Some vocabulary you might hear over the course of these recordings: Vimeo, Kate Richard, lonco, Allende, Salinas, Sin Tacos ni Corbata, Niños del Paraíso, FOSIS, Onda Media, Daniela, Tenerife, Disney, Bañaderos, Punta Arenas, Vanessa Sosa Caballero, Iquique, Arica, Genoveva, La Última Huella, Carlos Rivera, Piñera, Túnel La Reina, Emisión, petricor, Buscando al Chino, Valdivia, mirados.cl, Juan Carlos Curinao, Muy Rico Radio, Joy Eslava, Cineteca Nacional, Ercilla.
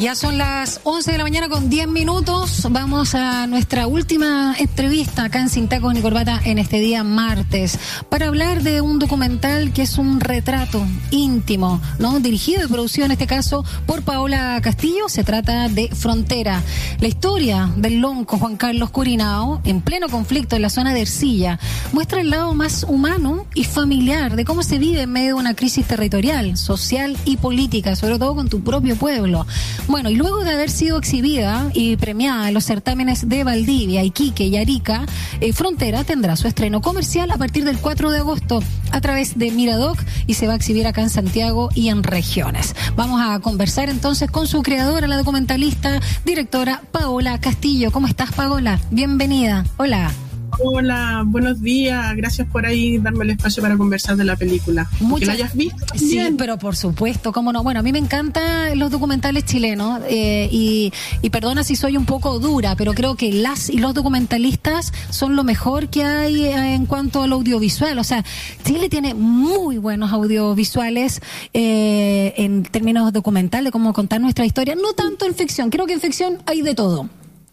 Ya son las 11 de la mañana con 10 minutos. Vamos a nuestra última entrevista acá en Sin Tacos ni Corbata en este día martes para hablar de un documental que es un retrato íntimo, ¿no? Dirigido y producido en este caso por Paola Castillo. Se trata de Frontera, la historia del lonco Juan Carlos Curinao en pleno conflicto en la zona de Ercilla. Muestra el lado más humano y familiar de cómo se vive en medio de una crisis territorial, social y política, sobre todo con tu propio pueblo. Bueno, y luego de haber sido exhibida y premiada en los certámenes de Valdivia, Iquique y Arica, Frontera tendrá su estreno comercial a partir del 4 de agosto a través de Miradoc y se va a exhibir acá en Santiago y en regiones. Vamos a conversar entonces con su creadora, la documentalista, directora Paola Castillo. ¿Cómo estás, Paola? Bienvenida. Hola. Hola, buenos días. Gracias por ahí darme el espacio para conversar de la película. Muchas... ¿Que la hayas visto también? Sí, pero por supuesto, cómo no. Bueno, a mí me encantan los documentales chilenos y perdona si soy un poco dura, pero creo que las y los documentalistas son lo mejor que hay en cuanto al audiovisual. O sea, Chile tiene muy buenos audiovisuales en términos documentales, de cómo contar nuestra historia. No tanto en ficción. Creo que en ficción hay de todo.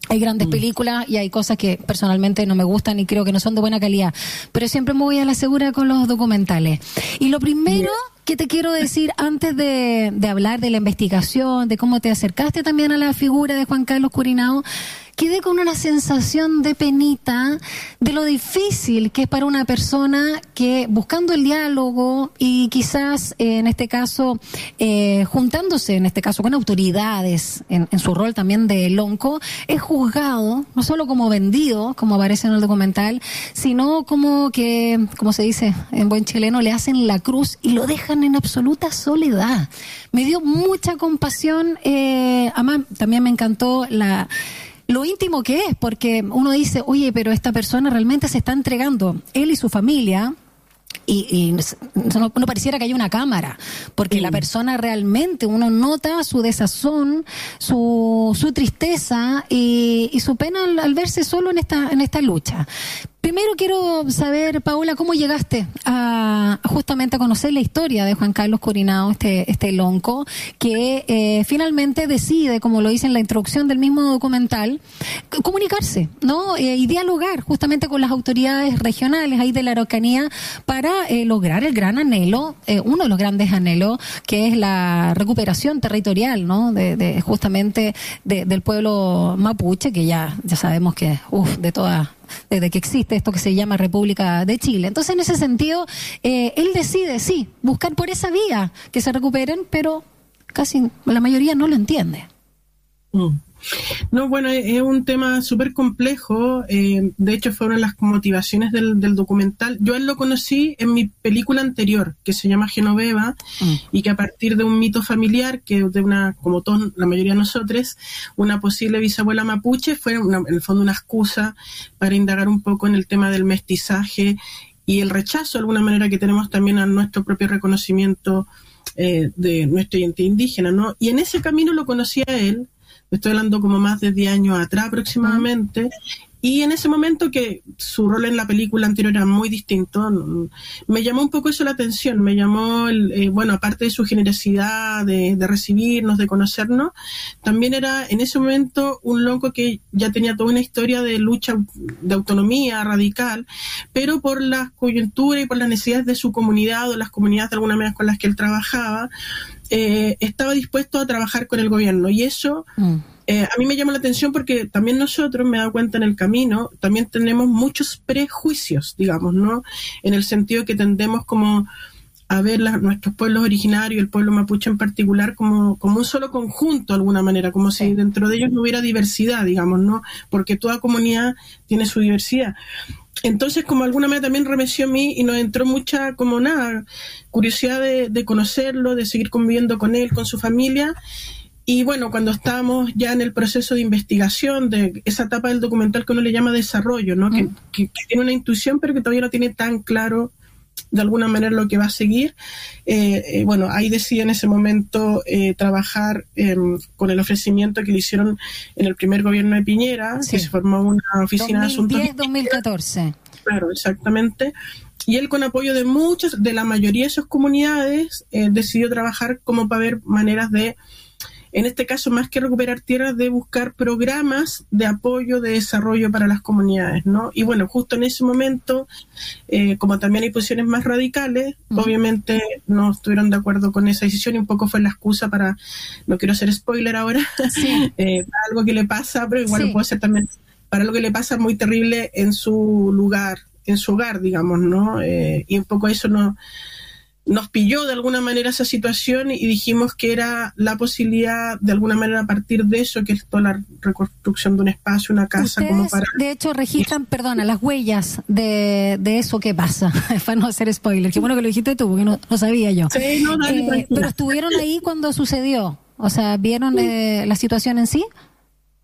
Hay grandes películas y hay cosas que personalmente no me gustan y creo que no son de buena calidad. Pero siempre me voy a la segura con los documentales. Y lo primero que te quiero decir antes de hablar de la investigación, de cómo te acercaste también a la figura de Juan Carlos Curinao, quedé con una sensación de penita de lo difícil que es para una persona que buscando el diálogo y quizás en este caso juntándose en este caso con autoridades en su rol también de lonco, es juzgado no solo como vendido, como aparece en el documental, sino como que, como se dice en buen chileno, le hacen la cruz y lo dejan en absoluta soledad. Me dio mucha compasión, además también me encantó lo íntimo que es, porque uno dice, oye, pero esta persona realmente se está entregando, él y su familia, y no pareciera que haya una cámara, porque la persona realmente, uno nota su desazón, su tristeza y su pena al verse solo en esta lucha. Primero quiero saber, Paola, ¿cómo llegaste justamente a conocer la historia de Juan Carlos Curinao, este lonco, que finalmente decide, como lo dice en la introducción del mismo documental, comunicarse, ¿no? Y dialogar justamente con las autoridades regionales ahí de la Araucanía para lograr el gran anhelo, uno de los grandes anhelos, que es la recuperación territorial, ¿no? De justamente del pueblo mapuche, que ya sabemos que, desde que existe esto que se llama República de Chile. Entonces, en ese sentido, él decide, sí, buscar por esa vía que se recuperen, pero casi la mayoría no lo entiende. No, bueno, es un tema súper complejo. De hecho, fueron las motivaciones del documental. Yo él lo conocí en mi película anterior, que se llama Genoveva, y que a partir de un mito familiar, que de una, como todos, la mayoría de nosotros, una posible bisabuela mapuche, fue en el fondo una excusa para indagar un poco en el tema del mestizaje y el rechazo, de alguna manera, que tenemos también a nuestro propio reconocimiento de nuestra identidad indígena, ¿no? Y en ese camino lo conocí a él. Estoy hablando como más de 10 años atrás aproximadamente, y en ese momento que su rol en la película anterior era muy distinto, me llamó un poco eso la atención, me llamó, aparte de su generosidad, de recibirnos, de conocernos, también era en ese momento un lonco que ya tenía toda una historia de lucha, de autonomía radical, pero por las coyunturas y por las necesidades de su comunidad o las comunidades de alguna manera con las que él trabajaba, estaba dispuesto a trabajar con el gobierno y eso a mí me llama la atención porque también nosotros, me he dado cuenta en el camino, también tenemos muchos prejuicios, digamos, ¿no? En el sentido que tendemos como a ver nuestros pueblos originarios, el pueblo mapuche en particular, como un solo conjunto de alguna manera, como si dentro de ellos no hubiera diversidad, digamos, ¿no? Porque toda comunidad tiene su diversidad. Entonces, como alguna manera también remeció a mí y nos entró mucha, curiosidad de conocerlo, de seguir conviviendo con él, con su familia. Y bueno, cuando estábamos ya en el proceso de investigación, de esa etapa del documental que uno le llama desarrollo, ¿no? Que tiene una intuición, pero que todavía no tiene tan claro, de alguna manera, lo que va a seguir. Ahí decidí en ese momento trabajar con el ofrecimiento que le hicieron en el primer gobierno de Piñera, que se formó una oficina 2010, de asuntos... 2010-2014. Claro, exactamente. Y él, con apoyo de muchas, de la mayoría de sus comunidades, decidió trabajar como para ver maneras de en este caso más que recuperar tierras, de buscar programas de apoyo, de desarrollo para las comunidades, ¿no? Y bueno, justo en ese momento, como también hay posiciones más radicales, obviamente no estuvieron de acuerdo con esa decisión y un poco fue la excusa para, no quiero hacer spoiler ahora, sí. Algo que le pasa, pero igual sí. Puede ser también para algo que le pasa muy terrible en su lugar, en su hogar, digamos, ¿no? Y un poco eso nos pilló de alguna manera esa situación y dijimos que era la posibilidad de alguna manera a partir de eso, que es toda la reconstrucción de un espacio, una casa. Ustedes, como para... de hecho, registran, perdona, las huellas de eso que pasa, para no hacer spoiler. Qué bueno que lo dijiste tú, porque no sabía yo. Sí, no, dale, pero estuvieron ahí cuando sucedió, o sea, ¿vieron la situación en sí?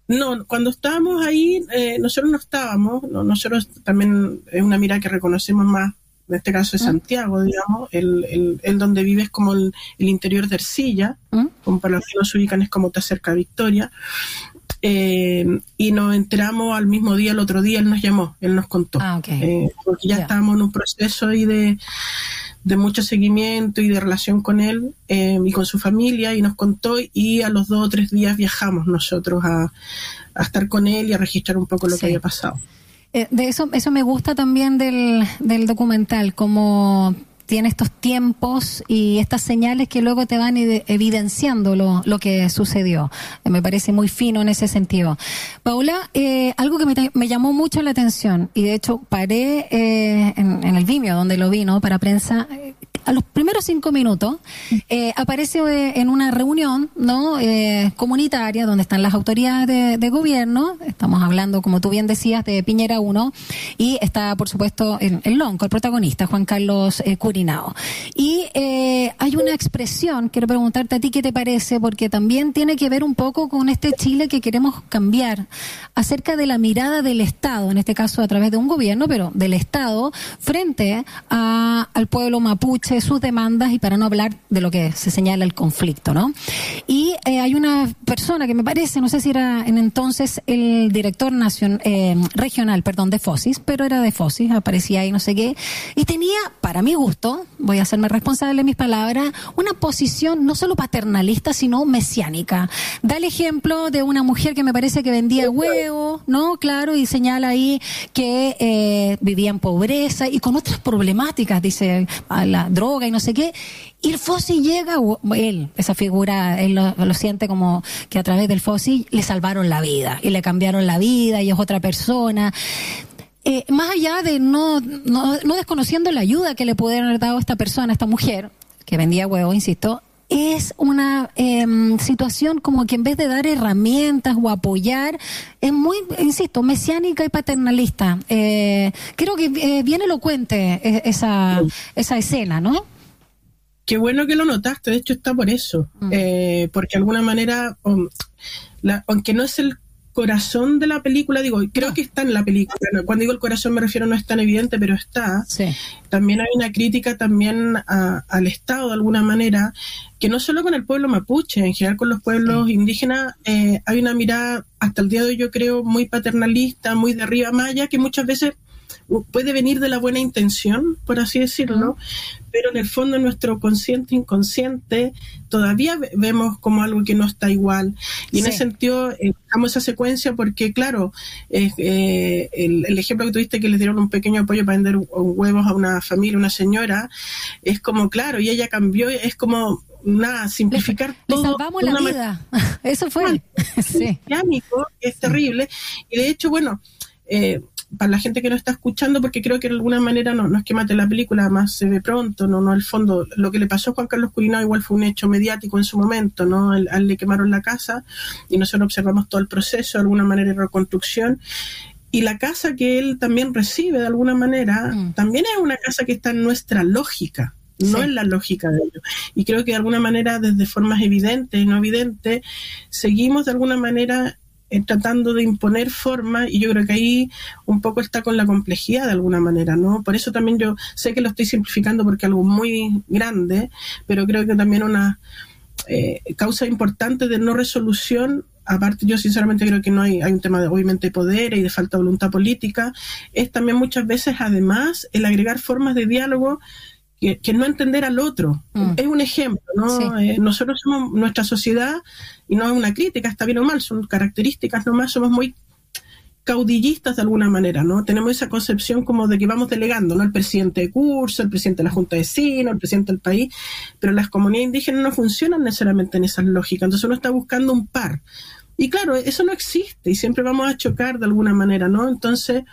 No, cuando estábamos ahí, nosotros no estábamos, ¿no? Nosotros también es una mirada que reconocemos más, en este caso es Santiago, digamos, el donde vive es como el interior de Ercilla, como para los que nos ubican es como está cerca de Victoria, y nos enteramos al mismo día, el otro día él nos llamó, él nos contó, porque ya estábamos en un proceso ahí de mucho seguimiento y de relación con él y con su familia, y nos contó, y a los 2 o 3 días viajamos nosotros a estar con él y a registrar un poco lo que había pasado. De eso me gusta también del documental, como tiene estos tiempos y estas señales que luego te van evidenciando lo que sucedió. Me parece muy fino en ese sentido. Paola, algo que me llamó mucho la atención, y de hecho paré en el Vimeo donde lo vi, ¿no?, para prensa. A los primeros 5 minutos aparece en una reunión, ¿no?, comunitaria, donde están las autoridades de gobierno. Estamos hablando, como tú bien decías, de Piñera 1, y está, por supuesto, el lonco, el protagonista, Juan Carlos Curinao. Y hay una expresión, quiero preguntarte a ti qué te parece, porque también tiene que ver un poco con este Chile que queremos cambiar, acerca de la mirada del Estado, en este caso a través de un gobierno, pero del Estado, frente al pueblo mapuche, sus demandas, y para no hablar de lo que se señala el conflicto, ¿no? Y hay una persona que me parece, no sé si era en entonces el director regional, de FOSIS, pero era de FOSIS, aparecía ahí, no sé qué, y tenía, para mi gusto, voy a hacerme responsable de mis palabras, una posición no solo paternalista, sino mesiánica. Da el ejemplo de una mujer que me parece que vendía huevos, ¿no? Claro, y señala ahí que vivía en pobreza y con otras problemáticas, dice, a la droga y no sé qué, y el FOSI llega, él, esa figura, él lo siente como que a través del FOSI le salvaron la vida, y le cambiaron la vida, y es otra persona. Más allá de no desconociendo la ayuda que le pudieron haber dado a esta persona, a esta mujer, que vendía huevos, insisto, es una situación como que en vez de dar herramientas o apoyar, es muy, insisto, mesiánica y paternalista. Creo que bien elocuente esa escena, ¿no? Qué bueno que lo notaste, de hecho está por eso. Porque de alguna manera, aunque no es el corazón de la película, digo, creo que está en la película, cuando digo el corazón me refiero no es tan evidente, pero está. Sí. También hay una crítica también al Estado de alguna manera, que no solo con el pueblo mapuche, en general con los pueblos indígenas, hay una mirada hasta el día de hoy, yo creo, muy paternalista, muy de arriba maya, que muchas veces puede venir de la buena intención, por así decirlo, pero en el fondo nuestro consciente inconsciente todavía vemos como algo que no está igual, y en ese sentido damos esa secuencia porque claro, el ejemplo que tuviste, que les dieron un pequeño apoyo para vender huevos a una familia, una señora, es como claro, y ella cambió, es como nada, simplificar todo. Le salvamos la vida, eso fue. Sí. Es terrible, y de hecho, bueno, para la gente que no está escuchando, porque creo que de alguna manera no es que mate la película, además se ve pronto, no el fondo, lo que le pasó a Juan Carlos Curinao igual fue un hecho mediático en su momento, ¿no? A él le quemaron la casa y nosotros observamos todo el proceso, de alguna manera de reconstrucción, y la casa que él también recibe de alguna manera, también es una casa que está en nuestra lógica, no en la lógica de ellos, y creo que de alguna manera desde formas evidentes y no evidentes, seguimos de alguna manera tratando de imponer forma, y yo creo que ahí un poco está con la complejidad de alguna manera, ¿no? Por eso también yo sé que lo estoy simplificando porque es algo muy grande, pero creo que también una causa importante de no resolución, aparte yo sinceramente creo que no hay un tema de obviamente poder y de falta de voluntad política, es también muchas veces además el agregar formas de diálogo que no entender al otro. Es un ejemplo, ¿no? Sí. Nosotros somos nuestra sociedad, y no es una crítica, está bien o mal, son características nomás, somos muy caudillistas de alguna manera, ¿no? Tenemos esa concepción como de que vamos delegando, ¿no? El presidente de curso, el presidente de la Junta de Vecinos, el presidente del país, pero las comunidades indígenas no funcionan necesariamente en esas lógicas, entonces uno está buscando un par. Y claro, eso no existe y siempre vamos a chocar de alguna manera, ¿no? Entonces,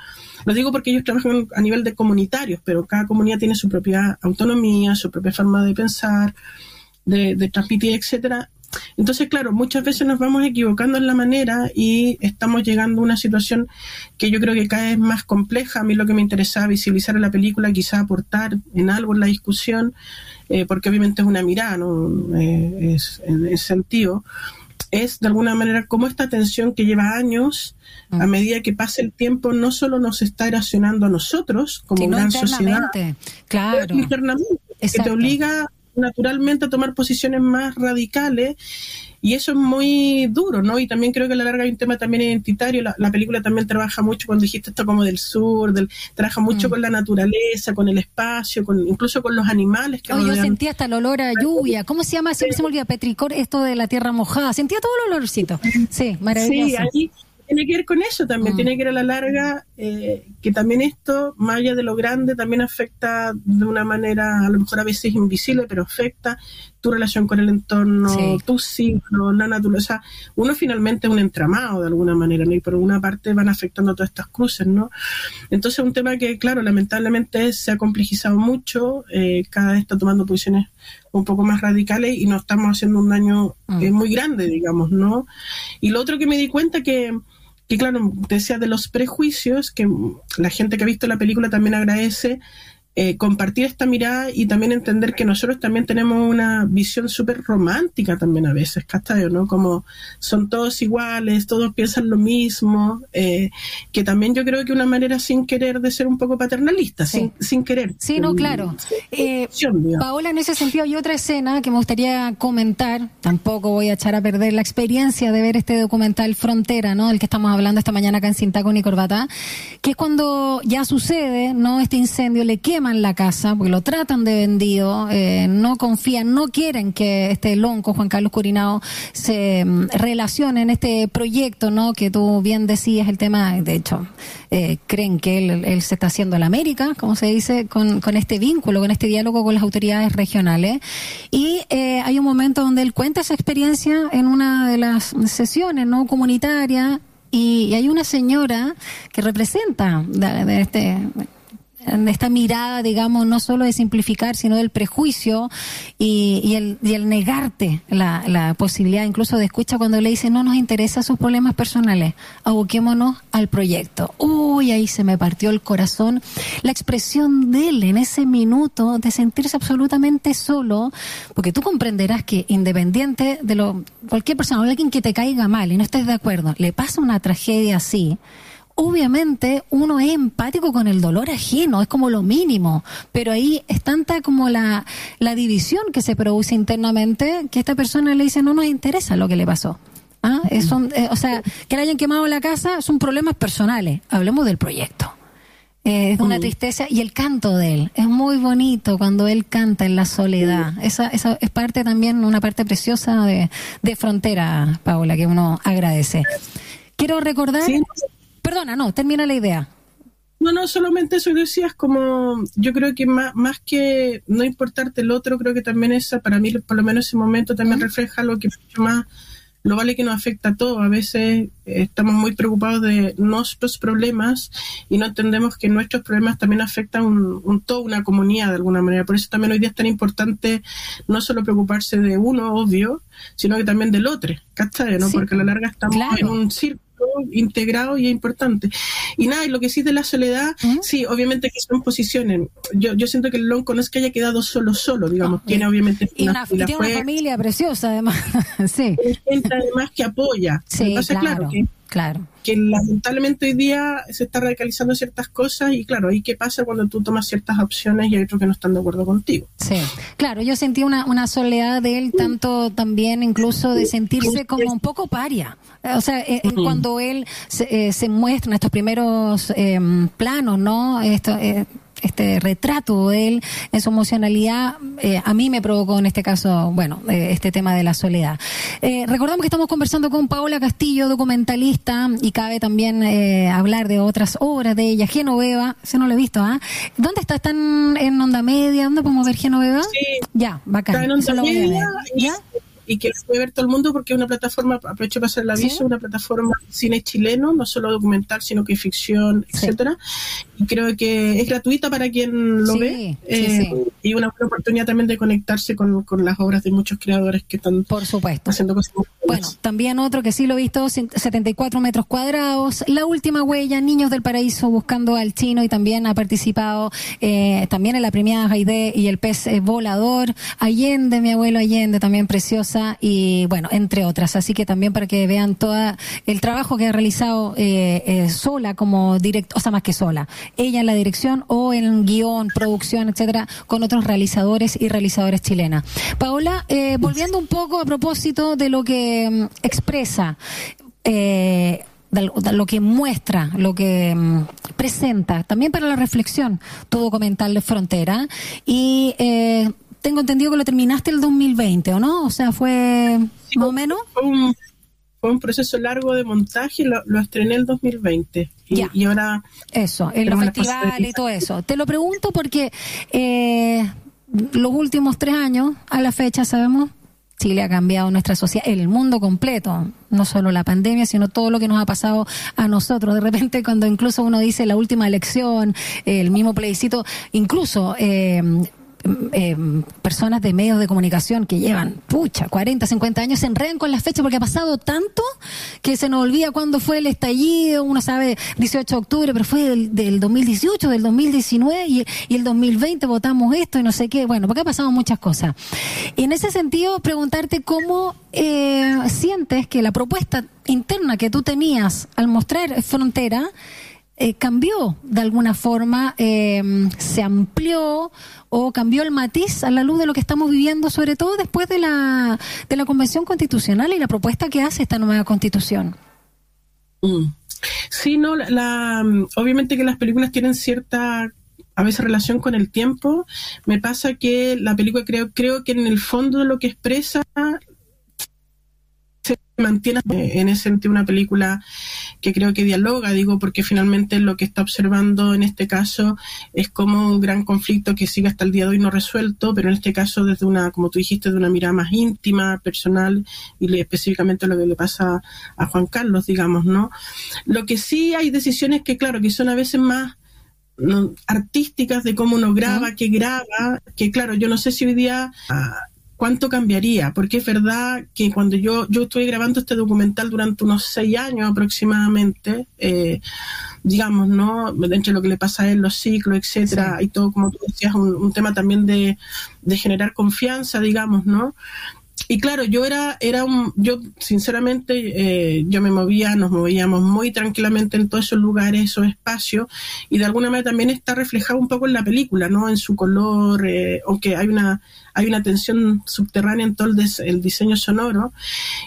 lo digo porque ellos trabajan a nivel de comunitarios, pero cada comunidad tiene su propia autonomía, su propia forma de pensar, de transmitir, etcétera. Entonces, claro, muchas veces nos vamos equivocando en la manera y estamos llegando a una situación que yo creo que cada vez más compleja. A mí lo que me interesaba visibilizar en la película, quizá aportar en algo en la discusión, porque obviamente es una mirada, ¿no? Es en ese sentido, es de alguna manera como esta tensión que lleva años, a medida que pasa el tiempo, no solo nos está erosionando a nosotros como sino gran sociedad, claro, internamente, exacto, que te obliga naturalmente a tomar posiciones más radicales, y eso es muy duro, ¿no? Y también creo que a la larga hay un tema también identitario. La película también trabaja mucho, cuando dijiste esto como del sur, trabaja mucho con la naturaleza, con el espacio, incluso con los animales que rodean. Yo sentía hasta el olor a lluvia, ¿cómo se llama? Siempre se me olvida, petricor, esto de la tierra mojada, sentía todo el olorcito, sí, maravilloso. Sí, ahí tiene que ver con eso también, tiene que ver a la larga, que también esto, más allá de lo grande, también afecta de una manera, a lo mejor a veces invisible, pero afecta tu relación con el entorno, tus ciclos, la naturaleza. Uno finalmente es un entramado de alguna manera, ¿no? Y por una parte van afectando todas estas cruces, ¿no? Entonces, un tema que, claro, lamentablemente se ha complejizado mucho, cada vez está tomando posiciones un poco más radicales y nos estamos haciendo un daño muy grande, digamos, ¿no? Y lo otro que me di cuenta que claro, decía de los prejuicios, que la gente que ha visto la película también agradece compartir esta mirada y también entender que nosotros también tenemos una visión súper romántica también a veces, ¿cachai? ¿No? Como son todos iguales, todos piensan lo mismo, que también yo creo que una manera sin querer de ser un poco paternalista, sin querer. Sí, no, claro. Paola, en ese sentido hay otra escena que me gustaría comentar, tampoco voy a echar a perder la experiencia de ver este documental Frontera, ¿no? Del que estamos hablando esta mañana acá en Sin Tacos ni Corbata, que es cuando ya sucede, ¿no? Este incendio, le quema la casa, porque lo tratan de vendido, no confían, no quieren que este lonco, Juan Carlos Curinao, se relacione en este proyecto, ¿no? Que tú bien decías, el tema, de hecho, creen que él se está haciendo en América, como se dice, con este vínculo, con este diálogo con las autoridades regionales. Y hay un momento donde él cuenta esa experiencia en una de las sesiones, ¿no? Comunitaria, y hay una señora que representa de este... esta mirada, digamos, no solo de simplificar, sino del prejuicio y el negarte la posibilidad incluso de escucha, cuando le dicen no nos interesan sus problemas personales, aboquémonos al proyecto. Uy, ahí se me partió el corazón. La expresión de él en ese minuto de sentirse absolutamente solo, porque tú comprenderás que independiente de cualquier persona, alguien que te caiga mal y no estés de acuerdo, le pasa una tragedia así. Obviamente uno es empático con el dolor ajeno, es como lo mínimo, pero ahí es tanta como la división que se produce internamente, que esta persona le dice no nos interesa lo que le pasó. ¿Ah? O sea, que le hayan quemado la casa son problemas personales, hablemos del proyecto. Es una tristeza, y el canto de él es muy bonito cuando él canta en la soledad. Esa es parte también, una parte preciosa de Frontera, Paola, que uno agradece. Quiero recordar... ¿Sí? Perdona, no, termina la idea. No, solamente eso que decías, como yo creo que más que no importarte el otro, creo que también esa, para mí, por lo menos ese momento también refleja lo que más lo vale que nos afecta a todos. A veces estamos muy preocupados de nuestros problemas y no entendemos que nuestros problemas también afectan toda una comunidad de alguna manera. Por eso también hoy día es tan importante no solo preocuparse de uno, obvio, sino que también del otro, ¿cachai? ¿No? Sí, porque a la larga estamos en un círculo integrado y es importante. Y nada, y lo que sí de la soledad, sí, obviamente que son posiciones. Yo siento que el lonco no es que haya quedado solo, digamos, tiene obviamente una familia preciosa además. Sí. Gente además que apoya. Sí, entonces, claro. Que lamentablemente hoy día se está radicalizando ciertas cosas y claro, ¿y qué pasa cuando tú tomas ciertas opciones y hay otros que no están de acuerdo contigo? Sí, claro, yo sentí una soledad de él, tanto también incluso de sentirse como un poco paria, o sea, cuando él se muestra en estos primeros planos, ¿no? Esto, este retrato de él en su emocionalidad, a mí me provocó en este caso, bueno, este tema de la soledad. Recordamos que estamos conversando con Paola Castillo, documentalista, y cabe también hablar de otras obras de ella. Genoveva, si no lo he visto, ¿ah? ¿Dónde está? ¿Están en Onda Media? ¿Dónde podemos ver Genoveva? Sí. Ya, bacán. Está en Onda Media, ¿ya? Y que lo puede ver todo el mundo porque es una plataforma, aprovecho para hacer el aviso, ¿sí? Una plataforma de cine chileno, no solo documental, sino que ficción, sí, etcétera. Y creo que es gratuita para quien lo sí, ve, sí. Y una buena oportunidad también de conectarse con las obras de muchos creadores que están, por supuesto, haciendo cosas. Bueno, también otro que sí lo he visto, 74 metros cuadrados, La Última Huella, Niños del Paraíso, Buscando al Chino, y también ha participado también en la premiada Gaide y el Pez Volador, Allende, mi abuelo Allende, también preciosa, y bueno, entre otras, así que también para que vean todo el trabajo que ha realizado sola como directora, o sea, más que sola, ella en la dirección o en guión, producción, etcétera, con otros realizadores y realizadoras chilenas. Paola, volviendo un poco a propósito de lo que expresa, lo que muestra, lo que presenta, también para la reflexión, tu documental de Frontera, y tengo entendido que lo terminaste el 2020, ¿o no? O sea, fue sí, más o menos. Fue un proceso largo de montaje, lo estrené el 2020. Y ahora... Eso, en los festivales y todo eso. Te lo pregunto porque los últimos 3 años, a la fecha, sabemos, Chile ha cambiado nuestra sociedad, el mundo completo, no solo la pandemia, sino todo lo que nos ha pasado a nosotros. De repente, cuando incluso uno dice la última elección, el mismo plebiscito, incluso... personas de medios de comunicación que llevan, 40, 50 años se enredan con las fechas porque ha pasado tanto que se nos olvida cuándo fue el estallido. Uno sabe 18 de octubre, pero fue del 2018, del 2019 y el 2020 votamos esto y no sé qué. Bueno, porque ha pasado muchas cosas. En ese sentido, preguntarte cómo sientes que la propuesta interna que tú tenías al mostrar Frontera cambió de alguna forma, se amplió o cambió el matiz a la luz de lo que estamos viviendo, sobre todo después de la Convención Constitucional y la propuesta que hace esta nueva Constitución. Sí, no, obviamente que las películas tienen cierta, a veces, relación con el tiempo. Me pasa que la película creo que en el fondo lo que expresa se mantiene en ese sentido, una película que creo que dialoga, porque finalmente lo que está observando en este caso es como un gran conflicto que sigue hasta el día de hoy no resuelto, pero en este caso desde una, como tú dijiste, de una mirada más íntima, personal, y específicamente lo que le pasa a Juan Carlos, ¿no? Lo que sí, hay decisiones que, claro, que son a veces más artísticas de cómo uno graba, qué graba, que claro, yo no sé si hoy día... ¿cuánto cambiaría? Porque es verdad que cuando yo estuve grabando este documental durante unos 6 años aproximadamente, ¿no? Entre lo que le pasa a él, los ciclos, etcétera, sí, y todo, como tú decías, un tema también de generar confianza, ¿no? Y claro, yo sinceramente, yo nos movíamos muy tranquilamente en todos esos lugares, esos espacios, y de alguna manera también está reflejado un poco en la película, ¿no? En su color, aunque hay una tensión subterránea en todo el diseño sonoro.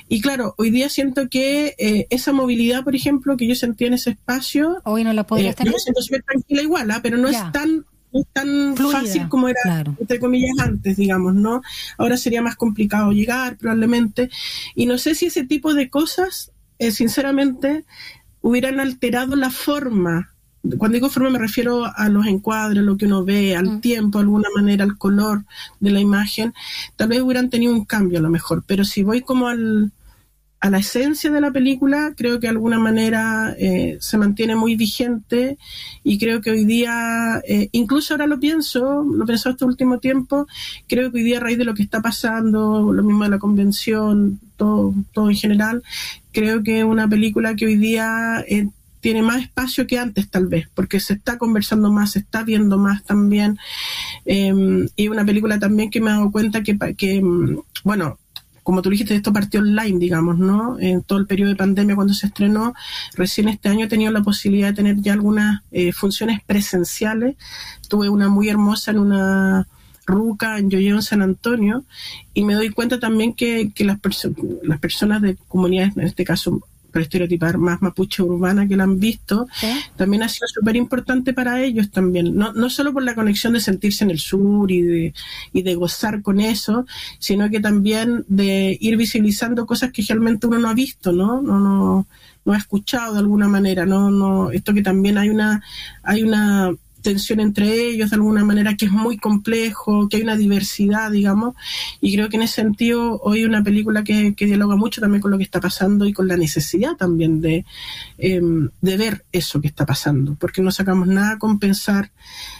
Y claro, hoy día siento que esa movilidad, por ejemplo, que yo sentía en ese espacio, hoy no la podrías tener. Yo me siento súper tranquila igual, pero no es tan fluida, fácil como era, claro, entre comillas, antes, ¿no? Ahora sería más complicado llegar, probablemente, y no sé si ese tipo de cosas, sinceramente, hubieran alterado la forma. Cuando digo forma me refiero a los encuadres, lo que uno ve, al tiempo, de alguna manera, al color de la imagen. Tal vez hubieran tenido un cambio, a lo mejor, pero si voy como a la esencia de la película, creo que de alguna manera se mantiene muy vigente, y creo que hoy día, incluso ahora lo pienso este último tiempo, creo que hoy día, a raíz de lo que está pasando, lo mismo de la convención, todo en general, creo que una película que hoy día tiene más espacio que antes, tal vez, porque se está conversando más, se está viendo más también, y una película también que me he dado cuenta que bueno, como tú dijiste, esto partió online, ¿no? En todo el periodo de pandemia, cuando se estrenó, recién este año he tenido la posibilidad de tener ya algunas funciones presenciales. Tuve una muy hermosa en una ruca en Yoyeo, en San Antonio, y me doy cuenta también que las personas de comunidades, en este caso para estereotipar más mapuche urbana que la han visto, también ha sido súper importante para ellos también, no solo por la conexión de sentirse en el sur y de gozar con eso, sino que también de ir visibilizando cosas que realmente uno no ha visto, no ha escuchado de alguna manera, esto que también hay una tensión entre ellos de alguna manera, que es muy complejo, que hay una diversidad, digamos, y creo que en ese sentido hoy una película que dialoga mucho también con lo que está pasando y con la necesidad también de ver eso que está pasando, porque no sacamos nada con pensar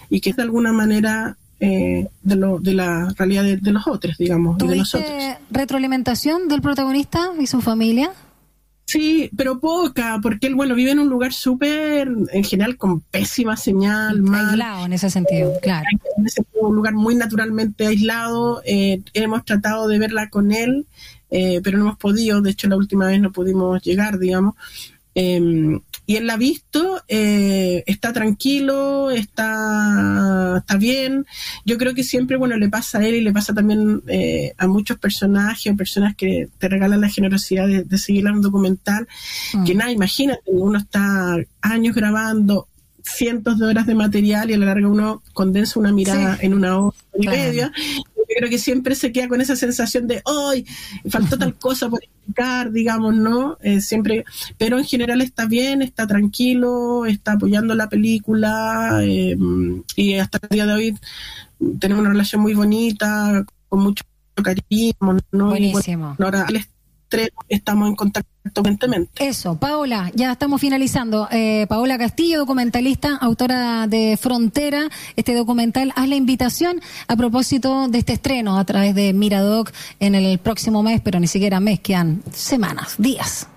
y que es de alguna manera de la realidad de los otros, digamos, y de nosotros. ¿Tuviste retroalimentación del protagonista y su familia? Sí, pero poca, porque él, vive en un lugar súper, en general, con pésima señal, mal. Aislado en ese sentido, claro. Un lugar muy naturalmente aislado. Hemos tratado de verla con él, pero no hemos podido. De hecho, la última vez no pudimos llegar, digamos. Y él la ha visto, está tranquilo, está bien. Yo creo que siempre, le pasa a él y le pasa también a muchos personajes o personas que te regalan la generosidad de seguir un documental, que nada, imagínate, uno está años grabando cientos de horas de material y a la larga uno condensa una mirada en una hora y media. Yo creo que siempre se queda con esa sensación de ¡ay! Faltó tal cosa por explicar, digamos, ¿no? Siempre, pero en general está bien, está tranquilo, está apoyando la película, y hasta el día de hoy tenemos una relación muy bonita, con mucho carisma, ¿no? Buenísimo. Ahora al estreno estamos en contacto constantemente. Eso, Paola, ya estamos finalizando. Paola Castillo, documentalista, autora de Frontera, este documental, haz la invitación a propósito de este estreno a través de Miradoc en el próximo mes, pero ni siquiera mes, quedan semanas, días.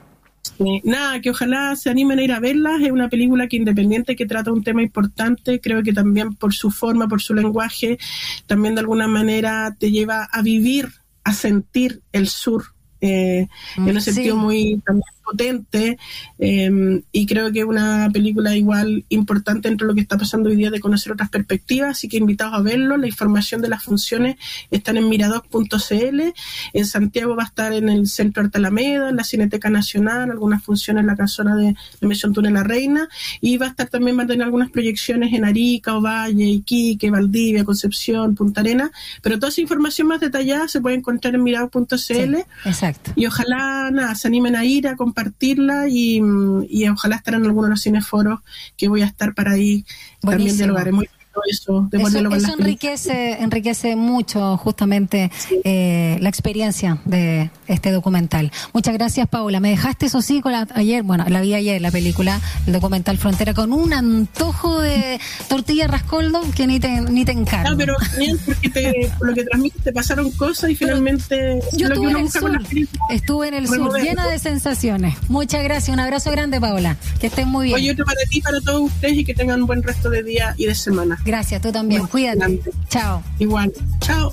Nada, que ojalá se animen a ir a verlas. Es una película que independiente que trata un tema importante, creo que también por su forma, por su lenguaje, también de alguna manera te lleva a vivir, a sentir el sur, en un sentido muy también potente, y creo que es una película igual importante entre lo que está pasando hoy día de conocer otras perspectivas, así que invitados a verlo. La información de las funciones están en mirados.cl. en Santiago va a estar en el Centro Arte Alameda, en la Cineteca Nacional, algunas funciones en la casona de Emisión Túnel La Reina, y va a estar también, va a tener algunas proyecciones en Arica, Ovalle, Iquique, Valdivia, Concepción, Punta Arenas, pero toda esa información más detallada se puede encontrar en mirados.cl. Exacto. Y ojalá se animen a ir a compartirla y ojalá estar en alguno de los cineforos que voy a estar para ahí. Buenísimo. También dialogaré muy eso enriquece mucho justamente la experiencia de este documental. Muchas gracias, Paola. Me dejaste, eso sí, con la vi ayer, la película, el documental Frontera, con un antojo de tortilla rascoldo que ni te encargo. No, pero bien, porque por lo que transmites te pasaron cosas y finalmente yo estuve en el sur, llena de sensaciones. Muchas gracias, un abrazo grande, Paola, que estén muy bien. Oye, otro para ti, para todos ustedes, y que tengan un buen resto de día y de semana. Gracias, tú también. Bueno, cuídate. Adelante. Chao. Igual. Chao.